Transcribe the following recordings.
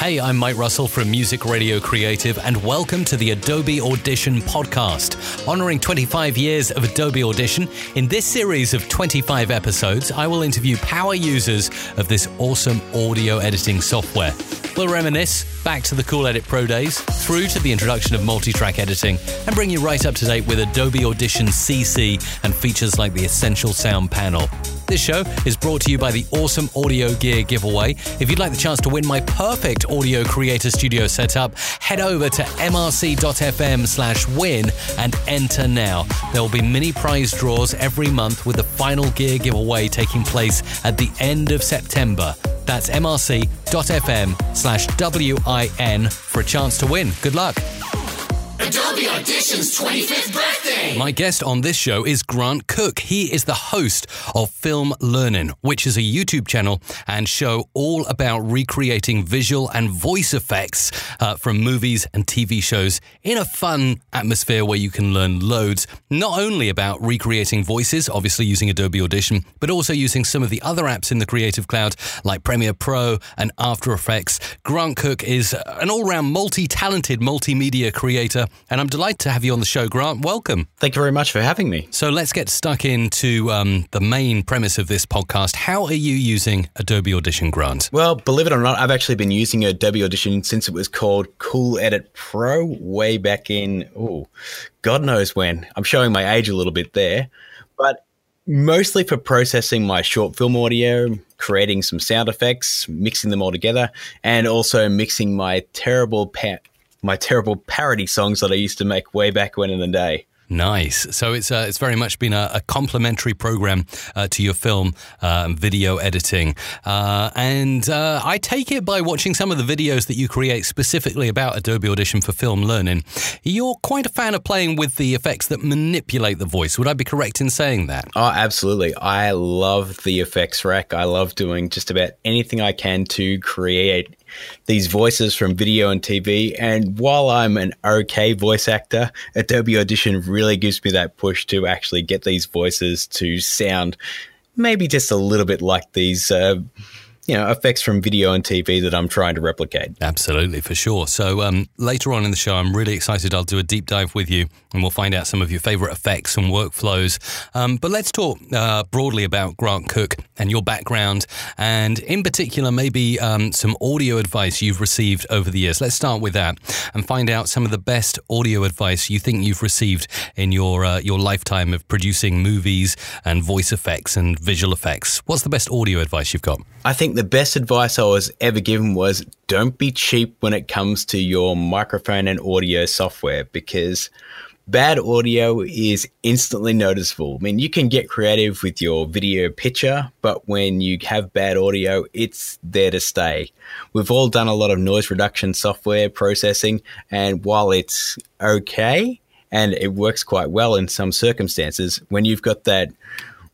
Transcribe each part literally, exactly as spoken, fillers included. Hey, I'm Mike Russell from Music Radio Creative, and welcome to the Adobe Audition podcast. Honoring twenty-five years of Adobe Audition, in this series of twenty-five episodes, I will interview power users of this awesome audio editing software. We'll reminisce back to the Cool Edit Pro days, through to the introduction of multi-track editing, and bring you right up to date with Adobe Audition C C and features like the Essential Sound Panel. This show is brought to you by the awesome audio gear giveaway. If you'd like the chance to win my perfect audio creator studio setup, head over to m r c dot f m slash win and enter now. There will be mini prize draws every month with the final gear giveaway taking place at the end of September. That's m r c dot f m slash win for a chance to win. Good luck. Adobe Audition's twenty-fifth birthday. My guest on this show is Grant Cook. He is the host of Film Learning, which is a YouTube channel and show all about recreating visual and voice effects uh, from movies and T V shows in a fun atmosphere where you can learn loads, not only about recreating voices, obviously using Adobe Audition, but also using some of the other apps in the Creative Cloud like Premiere Pro and After Effects. Grant Cook is an all-round multi-talented multimedia creator, and I'm delighted to have you on the show, Grant. Welcome. Thank you very much for having me. So let's get stuck into um, the main premise of this podcast. How are you using Adobe Audition, Grant? Well, believe it or not, I've actually been using Adobe Audition since it was called Cool Edit Pro way back in, oh, God knows when. I'm showing my age a little bit there. But mostly for processing my short film audio, creating some sound effects, mixing them all together, and also mixing my terrible... Pa- my terrible parody songs that I used to make way back when in the day. Nice. So it's uh, it's very much been a, a complementary program uh, to your film uh, video editing. Uh, and uh, I take it by watching some of the videos that you create specifically about Adobe Audition for Film Learning, you're quite a fan of playing with the effects that manipulate the voice. Would I be correct in saying that? Oh, absolutely. I love the effects rack. I love doing just about anything I can to create these voices from video and T V. And while I'm an okay voice actor, Adobe Audition really gives me that push to actually get these voices to sound maybe just a little bit like these uh, you know, effects from video and T V that I'm trying to replicate. Absolutely, for sure. So um, later on in the show, I'm really excited. I'll do a deep dive with you and we'll find out some of your favorite effects and workflows. Um, but let's talk uh, broadly about Grant Cook and your background, and in particular, maybe um, some audio advice you've received over the years. Let's start with that and find out some of the best audio advice you think you've received in your uh, your lifetime of producing movies and voice effects and visual effects. What's the best audio advice you've got? I think the best advice I was ever given was don't be cheap when it comes to your microphone and audio software, because bad audio is instantly noticeable. I mean, you can get creative with your video picture, but when you have bad audio, it's there to stay. We've all done a lot of noise reduction software processing, and while it's okay and it works quite well in some circumstances, when you've got that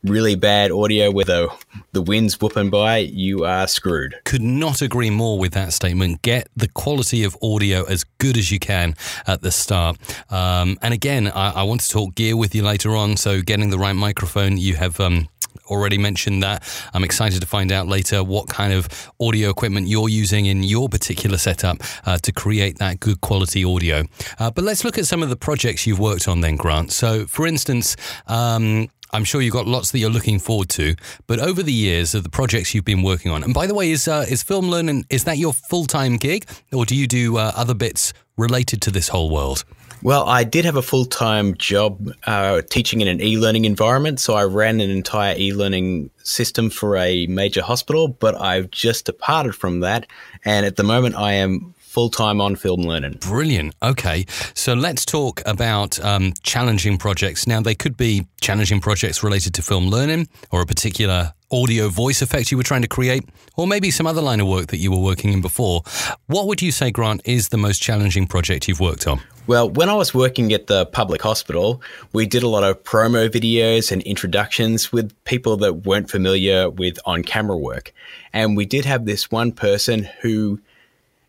really bad audio where the, the wind's whooping by, you are screwed. Could not agree more with that statement. Get the quality of audio as good as you can at the start. Um, and again, I, I want to talk gear with you later on, so getting the right microphone, you have... Um, already mentioned that. I'm excited to find out later what kind of audio equipment you're using in your particular setup uh, to create that good quality audio. Uh, but let's look at some of the projects you've worked on then, Grant. So, for instance, um, I'm sure you've got lots that you're looking forward to, but over the years of the projects you've been working on, and by the way, is uh, is Film Learning, is that your full-time gig, or do you do uh, other bits related to this whole world? Well, I did have a full-time job uh, teaching in an e-learning environment, so I ran an entire e-learning system for a major hospital, but I've just departed from that, and at the moment I am full-time on Film Learning. Brilliant. Okay. So let's talk about um, challenging projects. Now, they could be challenging projects related to Film Learning or a particular audio voice effect you were trying to create, or maybe some other line of work that you were working in before. What would you say, Grant, is the most challenging project you've worked on? Well, when I was working at the public hospital, we did a lot of promo videos and introductions with people that weren't familiar with on-camera work. And we did have this one person who...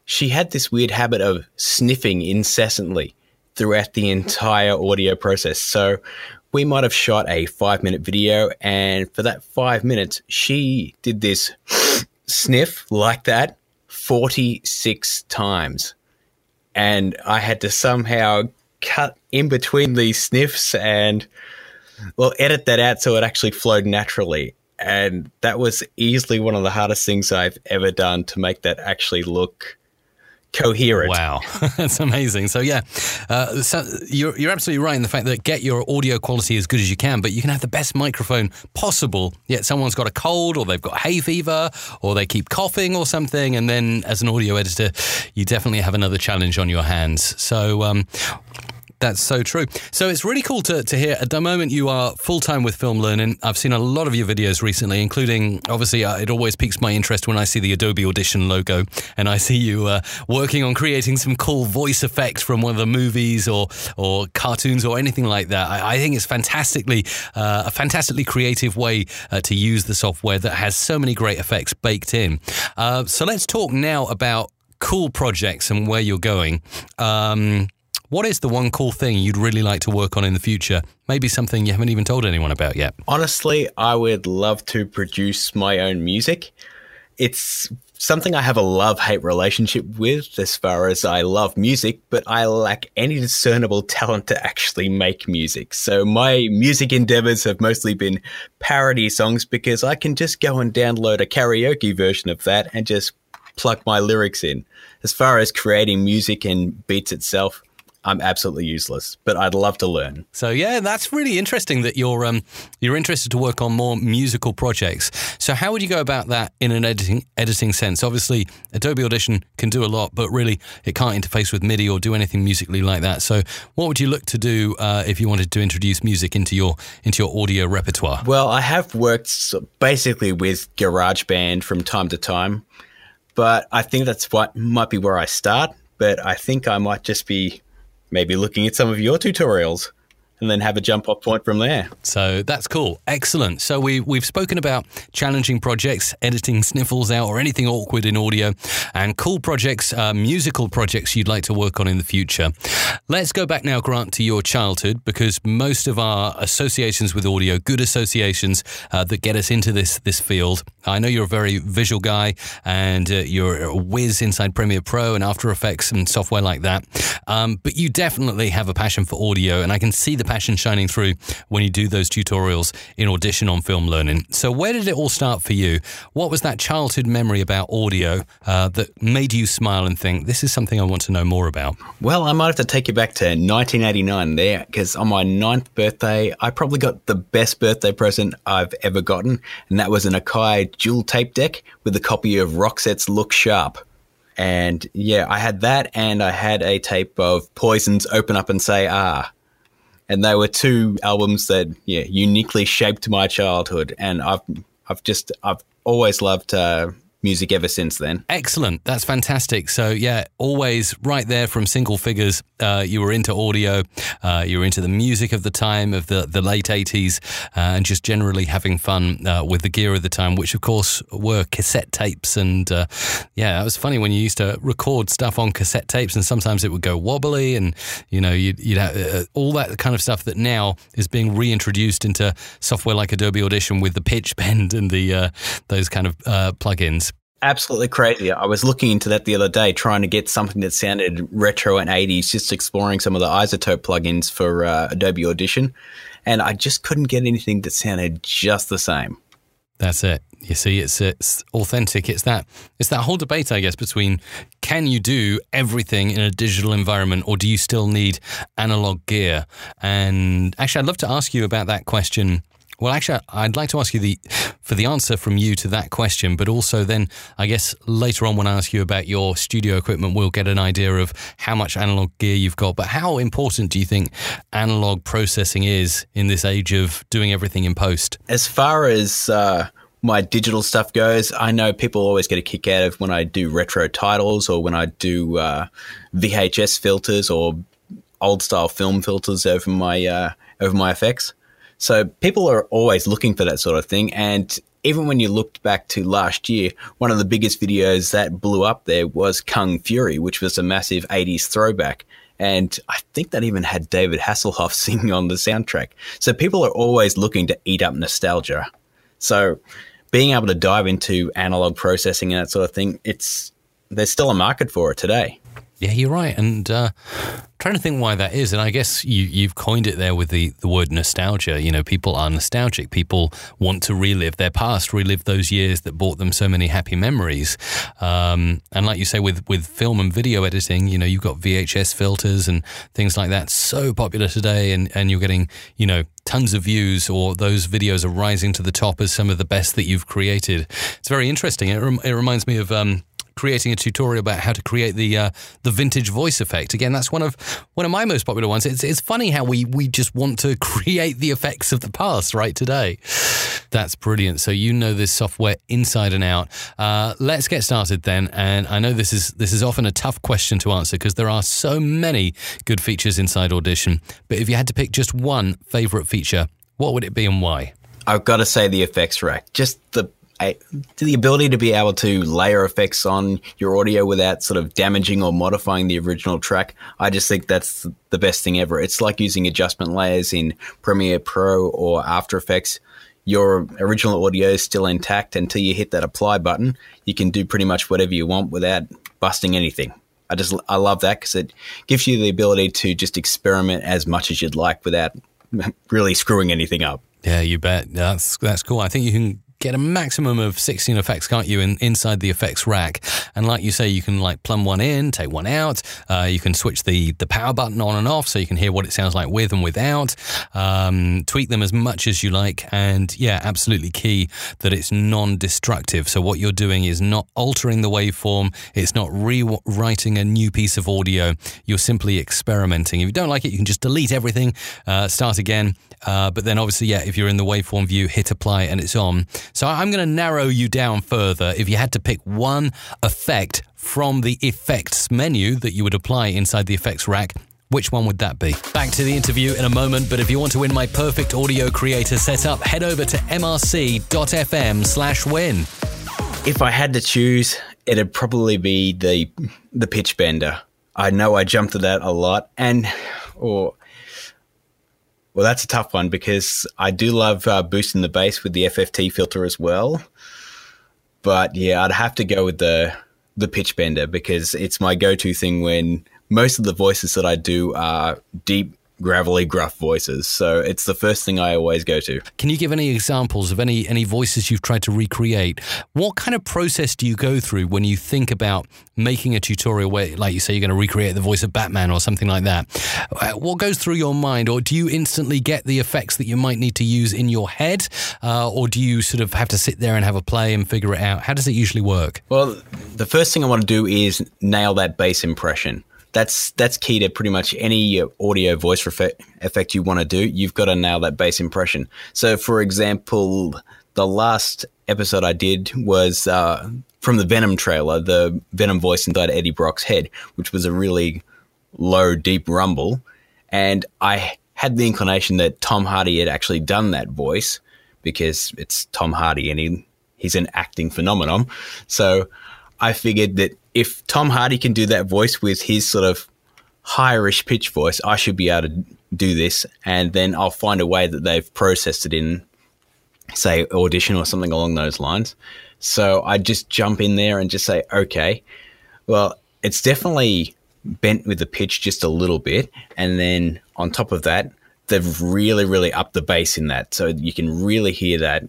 she had this weird habit of sniffing incessantly throughout the entire audio process. So we might have shot a five-minute video, and for that five minutes, she did this sniff like that forty-six times. And I had to somehow cut in between these sniffs and, well, edit that out so it actually flowed naturally. And that was easily one of the hardest things I've ever done, to make that actually look coherent. Wow, that's amazing. So yeah, uh, so you're, you're absolutely right in the fact that get your audio quality as good as you can, but you can have the best microphone possible, yet someone's got a cold or they've got hay fever or they keep coughing or something, and then as an audio editor, you definitely have another challenge on your hands. So... Um, That's so true. So it's really cool to, to hear. At the moment, you are full-time with Film Learning. I've seen a lot of your videos recently, including, obviously, uh, it always piques my interest when I see the Adobe Audition logo and I see you uh, working on creating some cool voice effects from one of the movies or or cartoons or anything like that. I, I think it's fantastically uh, a fantastically creative way uh, to use the software that has so many great effects baked in. Uh, so let's talk now about cool projects and where you're going. Um What is the one cool thing you'd really like to work on in the future? Maybe something you haven't even told anyone about yet. Honestly, I would love to produce my own music. It's something I have a love-hate relationship with, as far as I love music, but I lack any discernible talent to actually make music. So my music endeavors have mostly been parody songs, because I can just go and download a karaoke version of that and just plug my lyrics in. As far as creating music and beats itself, I'm absolutely useless, but I'd love to learn. So yeah, that's really interesting that you're um, you're interested to work on more musical projects. So how would you go about that in an editing editing sense? Obviously, Adobe Audition can do a lot, but really it can't interface with MIDI or do anything musically like that. So what would you look to do uh, if you wanted to introduce music into your into your audio repertoire? Well, I have worked basically with GarageBand from time to time, but I think that's what might be where I start. But I think I might just be maybe looking at some of your tutorials and then have a jump-off point from there. So that's cool. Excellent. So we, we've spoken about challenging projects, editing sniffles out or anything awkward in audio, and cool projects, uh, musical projects you'd like to work on in the future. Let's go back now, Grant, to your childhood, because most of our associations with audio, good associations uh, that get us into this this field. I know you're a very visual guy and uh, you're a whiz inside Premiere Pro and After Effects and software like that, um, but you definitely have a passion for audio, and I can see the passion shining through when you do those tutorials in Audition on Film Learning. So where did it all start for you? What was that childhood memory about audio uh, that made you smile and think, this is something I want to know more about? Well, I might have to take you back to nineteen eighty-nine there, because on my ninth birthday, I probably got the best birthday present I've ever gotten, and that was an Akai dual tape deck with a copy of Roxette's Look Sharp. And yeah, I had that, and I had a tape of Poison's Open Up and Say Ah. And they were two albums that, yeah, uniquely shaped my childhood, and I've, I've just, I've always loved uh, music ever since then. Excellent, that's fantastic. So yeah, always right there from single figures. Uh, you were into audio, uh, you were into the music of the time, of the the late eighties, uh, and just generally having fun uh, with the gear of the time, which of course were cassette tapes. And uh, yeah, it was funny when you used to record stuff on cassette tapes, and sometimes it would go wobbly, and you know, you'd, you'd have, uh, all that kind of stuff that now is being reintroduced into software like Adobe Audition with the pitch bend and the uh, those kind of uh, plugins. Absolutely crazy. I was looking into that the other day, trying to get something that sounded retro and eighties, just exploring some of the iZotope plugins for uh, Adobe Audition, and I just couldn't get anything that sounded just the same. That's it. You see, it's it's authentic. It's that it's that whole debate, I guess, between can you do everything in a digital environment, or do you still need analog gear? And actually, I'd love to ask you about that question. Well, actually, I'd like to ask you the for the answer from you to that question, but also then, I guess, later on when I ask you about your studio equipment, we'll get an idea of how much analog gear you've got. But how important do you think analog processing is in this age of doing everything in post? As far as uh, my digital stuff goes, I know people always get a kick out of when I do retro titles, or when I do uh, V H S filters or old-style film filters over my uh, over my effects. So people are always looking for that sort of thing. And even when you looked back to last year, one of the biggest videos that blew up there was Kung Fury, which was a massive eighties throwback. And I think that even had David Hasselhoff singing on the soundtrack. So people are always looking to eat up nostalgia. So being able to dive into analog processing and that sort of thing, it's there's still a market for it today. Yeah, you're right. And uh, trying to think why that is. And I guess you, you've coined it there with the, the word nostalgia. You know, people are nostalgic. People want to relive their past, relive those years that brought them so many happy memories. Um, and like you say, with, with film and video editing, you know, you've got V H S filters and things like that so popular today. And, and you're getting, you know, tons of views, or those videos are rising to the top as some of the best that you've created. It's very interesting. It, rem- it reminds me of... Um, creating a tutorial about how to create the uh, the vintage voice effect. Again, that's one of one of my most popular ones. It's it's funny how we we just want to create the effects of the past right today. That's brilliant. So you know this software inside and out. Uh, let's get started then. And I know this is this is often a tough question to answer because there are so many good features inside Audition. But if you had to pick just one favorite feature, what would it be and why? I've got to say the effects rack. Just the I, the ability to be able to layer effects on your audio without sort of damaging or modifying the original track, I just think that's the best thing ever. It's like using adjustment layers in Premiere Pro or After Effects. Your original audio is still intact until you hit that apply button. You can do pretty much whatever you want without busting anything. I just I love that because it gives you the ability to just experiment as much as you'd like without really screwing anything up. Yeah, you bet. That's that's cool. I think you can get a maximum of sixteen effects, can't you, in, inside the effects rack. And like you say, you can like plumb one in, take one out. Uh, you can switch the, the power button on and off so you can hear what it sounds like with and without. Um, tweak them as much as you like. And yeah, absolutely key that it's non-destructive. So what you're doing is not altering the waveform. It's not rewriting a new piece of audio. You're simply experimenting. If you don't like it, you can just delete everything, uh, start again. Uh, but then obviously, yeah, if you're in the waveform view, hit apply and it's on. So I'm going to narrow you down further. If you had to pick one effect from the effects menu that you would apply inside the effects rack, which one would that be? Back to the interview in a moment, but if you want to win my perfect audio creator setup, head over to mrc.fm slash win. If I had to choose, it'd probably be the the pitch bender. I know I jumped at that a lot, and or... Well, that's a tough one because I do love uh, boosting the bass with the F F T filter as well. But yeah, I'd have to go with the the pitch bender because it's my go-to thing when most of the voices that I do are deep, gravelly, gruff voices. So it's the first thing I always go to. Can you give any examples of any, any voices you've tried to recreate? What kind of process do you go through when you think about making a tutorial where, like you say, you're going to recreate the voice of Batman or something like that? What goes through your mind? Or do you instantly get the effects that you might need to use in your head? Uh, or do you sort of have to sit there and have a play and figure it out? How does it usually work? Well, the first thing I want to do is nail that bass impression. That's that's key to pretty much any audio voice effect you want to do. You've got to nail that bass impression. So, for example, the last episode I did was uh, from the Venom trailer, the Venom voice inside Eddie Brock's head, which was a really low, deep rumble. And I had the inclination that Tom Hardy had actually done that voice because it's Tom Hardy and he, he's an acting phenomenon. So I figured that if Tom Hardy can do that voice with his sort of higher-ish pitch voice, I should be able to do this, and then I'll find a way that they've processed it in, say, Audition or something along those lines. So I just jump in there and just say, okay, well, it's definitely bent with the pitch just a little bit, and then on top of that, they've really, really upped the bass in that, so you can really hear that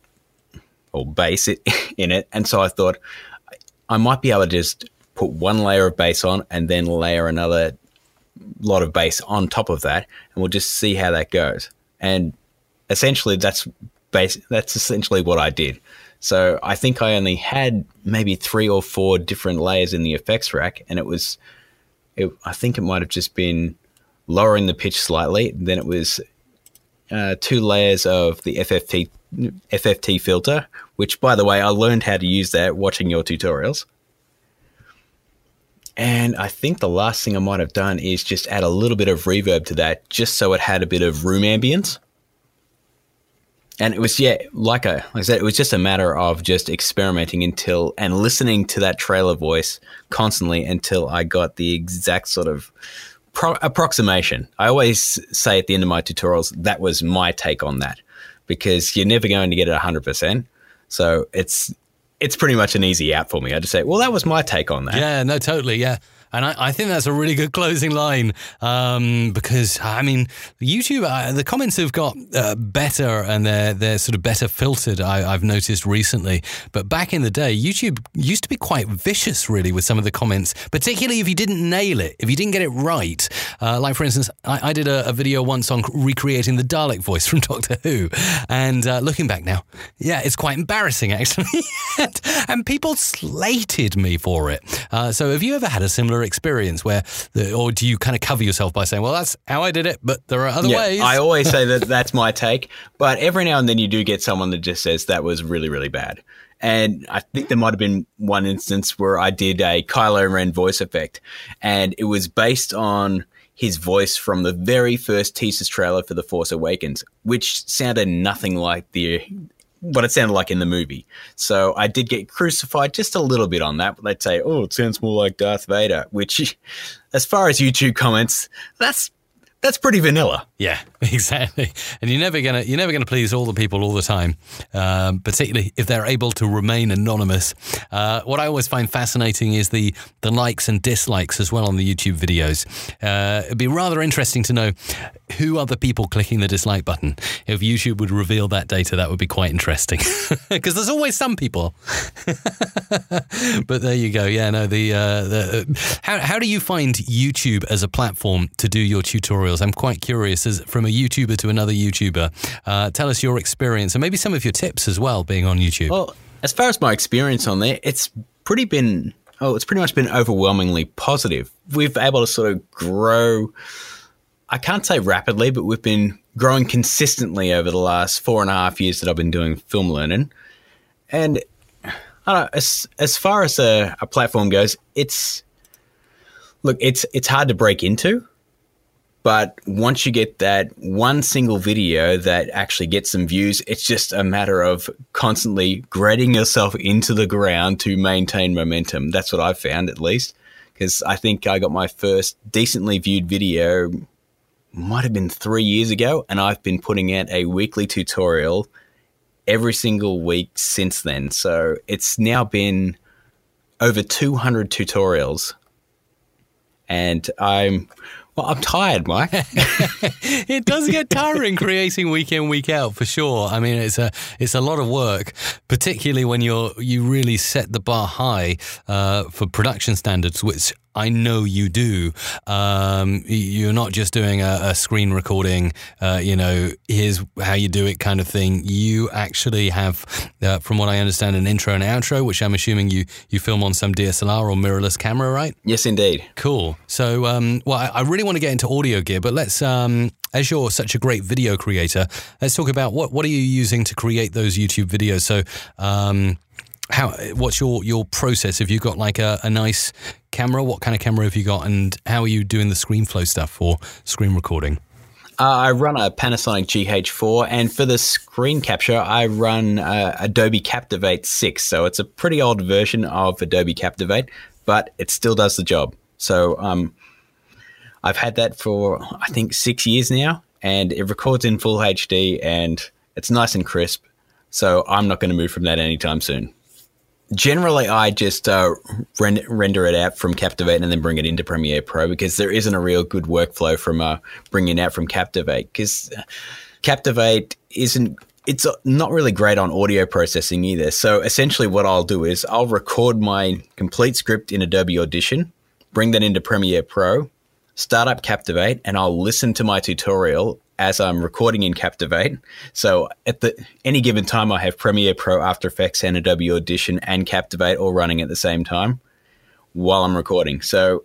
or bass it in it. And so I thought I might be able to just put one layer of bass on and then layer another lot of bass on top of that, and we'll just see how that goes. And essentially that's base, that's essentially what I did. So I think I only had maybe three or four different layers in the effects rack, and it was it, I think it might have just been lowering the pitch slightly, then it was uh, two layers of the F F T filter, which, by the way, I learned how to use that watching your tutorials. And I think the last thing I might have done is just add a little bit of reverb to that just so it had a bit of room ambience. And it was, yeah, like I, like I said, it was just a matter of just experimenting until and listening to that trailer voice constantly until I got the exact sort of pro- approximation. I always say at the end of my tutorials, that was my take on that, because you're never going to get it one hundred percent. So it's it's pretty much an easy out for me. I just say, well, that was my take on that. Yeah, no, totally, yeah. And I, I think that's a really good closing line, um, because, I mean, YouTube, uh, the comments have got uh, better and they're they're sort of better filtered, I, I've noticed recently. But back in the day, YouTube used to be quite vicious, really, with some of the comments, particularly if you didn't nail it, if you didn't get it right. Uh, like, for instance, I, I did a, a video once on recreating the Dalek voice from Doctor Who. And uh, looking back now, yeah, it's quite embarrassing, actually. And people slated me for it. Uh, so have you ever had a similar experience where, the, or do you kind of cover yourself by saying, well, that's how I did it, but there are other yeah, ways? I always say that that's my take, but every now and then you do get someone that just says that was really, really bad. And I think there might have been one instance where I did a Kylo Ren voice effect, and it was based on his voice from the very first teaser's trailer for The Force Awakens, which sounded nothing like the... what it sounded like in the movie. So I did get crucified just a little bit on that. They'd say, oh, it sounds more like Darth Vader, which as far as YouTube comments, that's that's pretty vanilla. Yeah, exactly. And you're never gonna you're never gonna please all the people all the time, um, particularly if they're able to remain anonymous. Uh, what I always find fascinating is the the likes and dislikes as well on the YouTube videos. Uh, it'd be rather interesting to know who are the people clicking the dislike button. If YouTube would reveal that data, that would be quite interesting, because there's always some people. But there you go. Yeah, no. The, uh, the uh, how how do you find YouTube as a platform to do your tutorials? I'm quite curious, as from a YouTuber to another YouTuber, uh, tell us your experience and maybe some of your tips as well being on YouTube. Well, as far as my experience on there, it's pretty been, oh, it's pretty much been overwhelmingly positive. We've been able to sort of grow, I can't say rapidly, but we've been growing consistently over the last four and a half years that I've been doing Film Learning. And I don't know, as, as far as a, a platform goes, it's, look, it's it's hard to break into. But once you get that one single video that actually gets some views, it's just a matter of constantly grating yourself into the ground to maintain momentum. That's what I've found, at least, because I think I got my first decently viewed video might have been three years ago, and I've been putting out a weekly tutorial every single week since then. So it's now been over two hundred tutorials, and I'm... Well, I'm tired, Mike. It does get tiring creating week in, week out, for sure. I mean, it's a it's a lot of work, particularly when you're you really set the bar high uh, for production standards, which I know you do. Um, you're not just doing a, a screen recording, uh, you know, here's how you do it kind of thing. You actually have, uh, from what I understand, an intro and outro, which I'm assuming you, you film on some D S L R or mirrorless camera, right? Yes, indeed. Cool. So, um, well, I, I really want to get into audio gear, but let's, um, as you're such a great video creator, let's talk about what, what are you using to create those YouTube videos? So, um, how? What's your, your process? Have you got like a, a nice camera? What kind of camera have you got? And how are you doing the ScreenFlow stuff for screen recording? Uh, I run a Panasonic G H four, and for the screen capture, I run uh, Adobe Captivate six. So it's a pretty old version of Adobe Captivate, but it still does the job. So um, I've had that for, I think, six years now, and it records in full H D, and it's nice and crisp. So I'm not going to move from that anytime soon. Generally, I just uh, rend- render it out from Captivate and then bring it into Premiere Pro, because there isn't a real good workflow from uh, bringing it out from Captivate, because Captivate isn't – it's not really great on audio processing either. So essentially what I'll do is I'll record my complete script in Adobe Audition, bring that into Premiere Pro, start up Captivate, and I'll listen to my tutorial as I'm recording in Captivate. So at the any given time, I have Premiere Pro, After Effects, and Adobe Audition and Captivate all running at the same time while I'm recording. So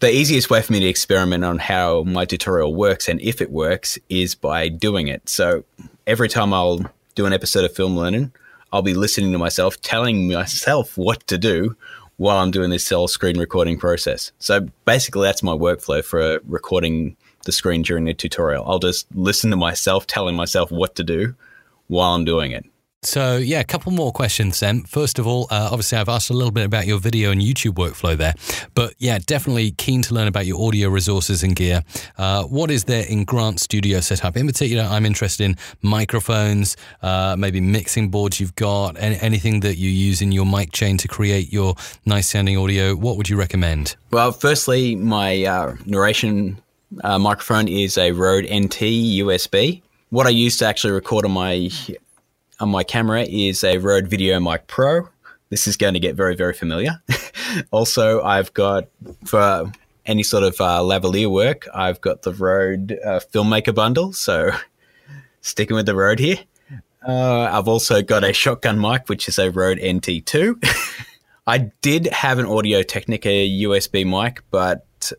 the easiest way for me to experiment on how my tutorial works and if it works is by doing it. So every time I'll do an episode of Film Learning, I'll be listening to myself, telling myself what to do while I'm doing this cell screen recording process. So basically that's my workflow for recording the screen during the tutorial. I'll just listen to myself telling myself what to do while I'm doing it. So yeah, a couple more questions then. First of all, uh, obviously I've asked a little bit about your video and YouTube workflow there, but yeah, definitely keen to learn about your audio resources and gear. Uh, what is there in Grant's studio setup? In particular, I'm interested in microphones, uh, maybe mixing boards you've got, and anything that you use in your mic chain to create your nice sounding audio. What would you recommend? Well, firstly, my uh, narration uh, microphone is a Rode N T U S B. What I use to actually record on my on my camera is a Rode VideoMic Pro. This is going to get very, very familiar. Also, I've got, for any sort of uh, lavalier work, I've got the Rode uh, Filmmaker Bundle, so sticking with the Rode here. Uh, I've also got a shotgun mic, which is a Rode N T two. I did have an Audio-Technica U S B mic, but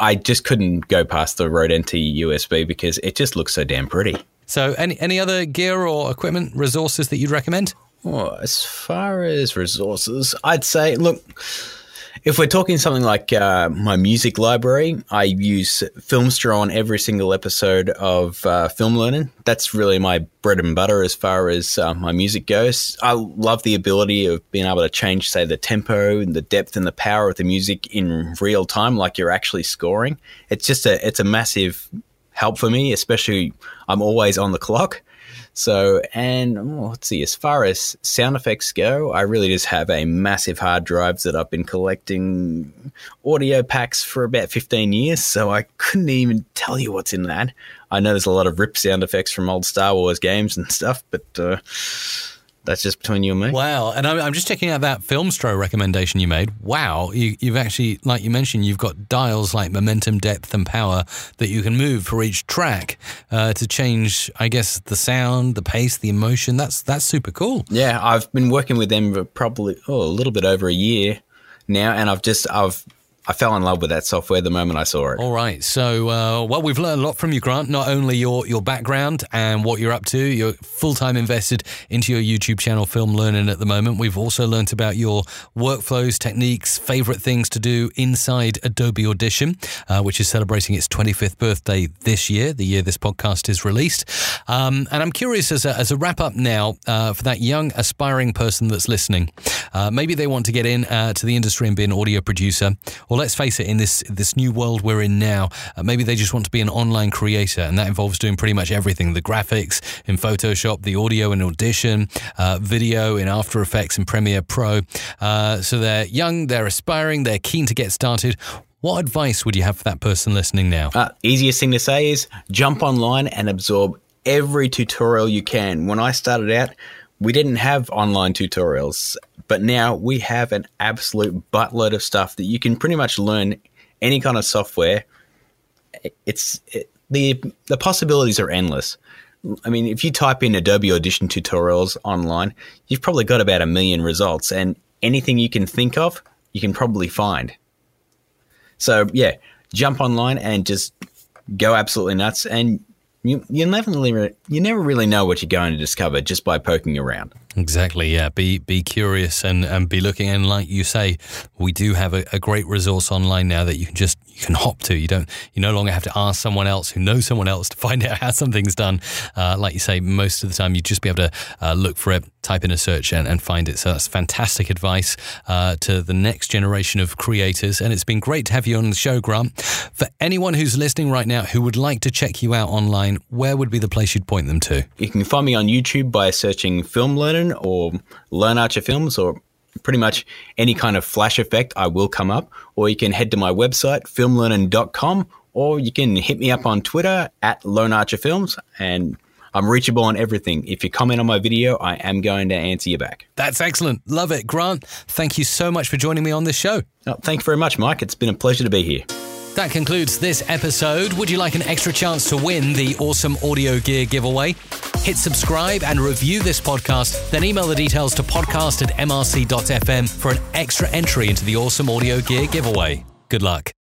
I just couldn't go past the Rode N T U S B because it just looks so damn pretty. So any any other gear or equipment resources that you'd recommend? Oh, as far as resources, I'd say, look, if we're talking something like uh, my music library, I use Filmstro on every single episode of uh, Film Learning. That's really my bread and butter as far as uh, my music goes. I love the ability of being able to change, say, the tempo and the depth and the power of the music in real time, like you're actually scoring. It's just a it's a massive help for me, especially I'm always on the clock. So, and oh, let's see, as far as sound effects go, I really just have a massive hard drive that I've been collecting audio packs for about fifteen years, so I couldn't even tell you what's in that. I know there's a lot of rip sound effects from old Star Wars games and stuff, but uh, that's just between you and me. Wow, and I'm just checking out that Filmstro recommendation you made. Wow, you, you've actually, like you mentioned, you've got dials like momentum, depth, and power that you can move for each track uh, to change, I guess, the sound, the pace, the emotion. That's that's super cool. Yeah, I've been working with them for probably oh, a little bit over a year now, and I've just I've. I fell in love with that software the moment I saw it. All right. So, uh, well, we've learned a lot from you, Grant, not only your, your background and what you're up to. You're full-time invested into your YouTube channel, Film Learning, at the moment. We've also learned about your workflows, techniques, favourite things to do inside Adobe Audition, uh, which is celebrating its twenty-fifth birthday this year, the year this podcast is released. Um, and I'm curious, as a, as a wrap-up now, uh, for that young, aspiring person that's listening, uh, maybe they want to get in uh, to the industry and be an audio producer. Well, let's face it, in this this new world we're in now, uh, maybe they just want to be an online creator, and that involves doing pretty much everything, the graphics in Photoshop, the audio in Audition, uh, video in After Effects and Premiere Pro. Uh, so they're young, they're aspiring, they're keen to get started. What advice would you have for that person listening now? Uh, easiest thing to say is jump online and absorb every tutorial you can. When I started out, we didn't have online tutorials, but now we have an absolute buttload of stuff that you can pretty much learn any kind of software. It's it, the the possibilities are endless. I mean, if you type in Adobe Audition tutorials online, you've probably got about a million results, and anything you can think of, you can probably find. So yeah, jump online and just go absolutely nuts, and You you never really, you never really know what you're going to discover just by poking around. Exactly, yeah. Be be curious and, and be looking. And like you say, we do have a, a great resource online now that you can just you can hop to. You don't you no longer have to ask someone else who knows someone else to find out how something's done. Uh, like you say, most of the time you just be able to uh, look for it, type in a search, and, and find it. So that's fantastic advice uh, to the next generation of creators. And it's been great to have you on the show, Grant. For anyone who's listening right now who would like to check you out online, where would be the place you'd point them to? You can find me on YouTube by searching Film Learning or Lone Archer Films, or pretty much any kind of flash effect, I will come up. Or you can head to my website, film learning dot com, or you can hit me up on Twitter at Lone Archer Films, and I'm reachable on everything. If you comment on my video, I am going to answer you back. That's excellent. Love it. Grant, thank you so much for joining me on this show. Oh, thank you very much, Mike. It's been a pleasure to be here. That concludes this episode. Would you like an extra chance to win the awesome audio gear giveaway? Hit subscribe and review this podcast, then email the details to podcast at m r c dot f m for an extra entry into the awesome audio gear giveaway. Good luck.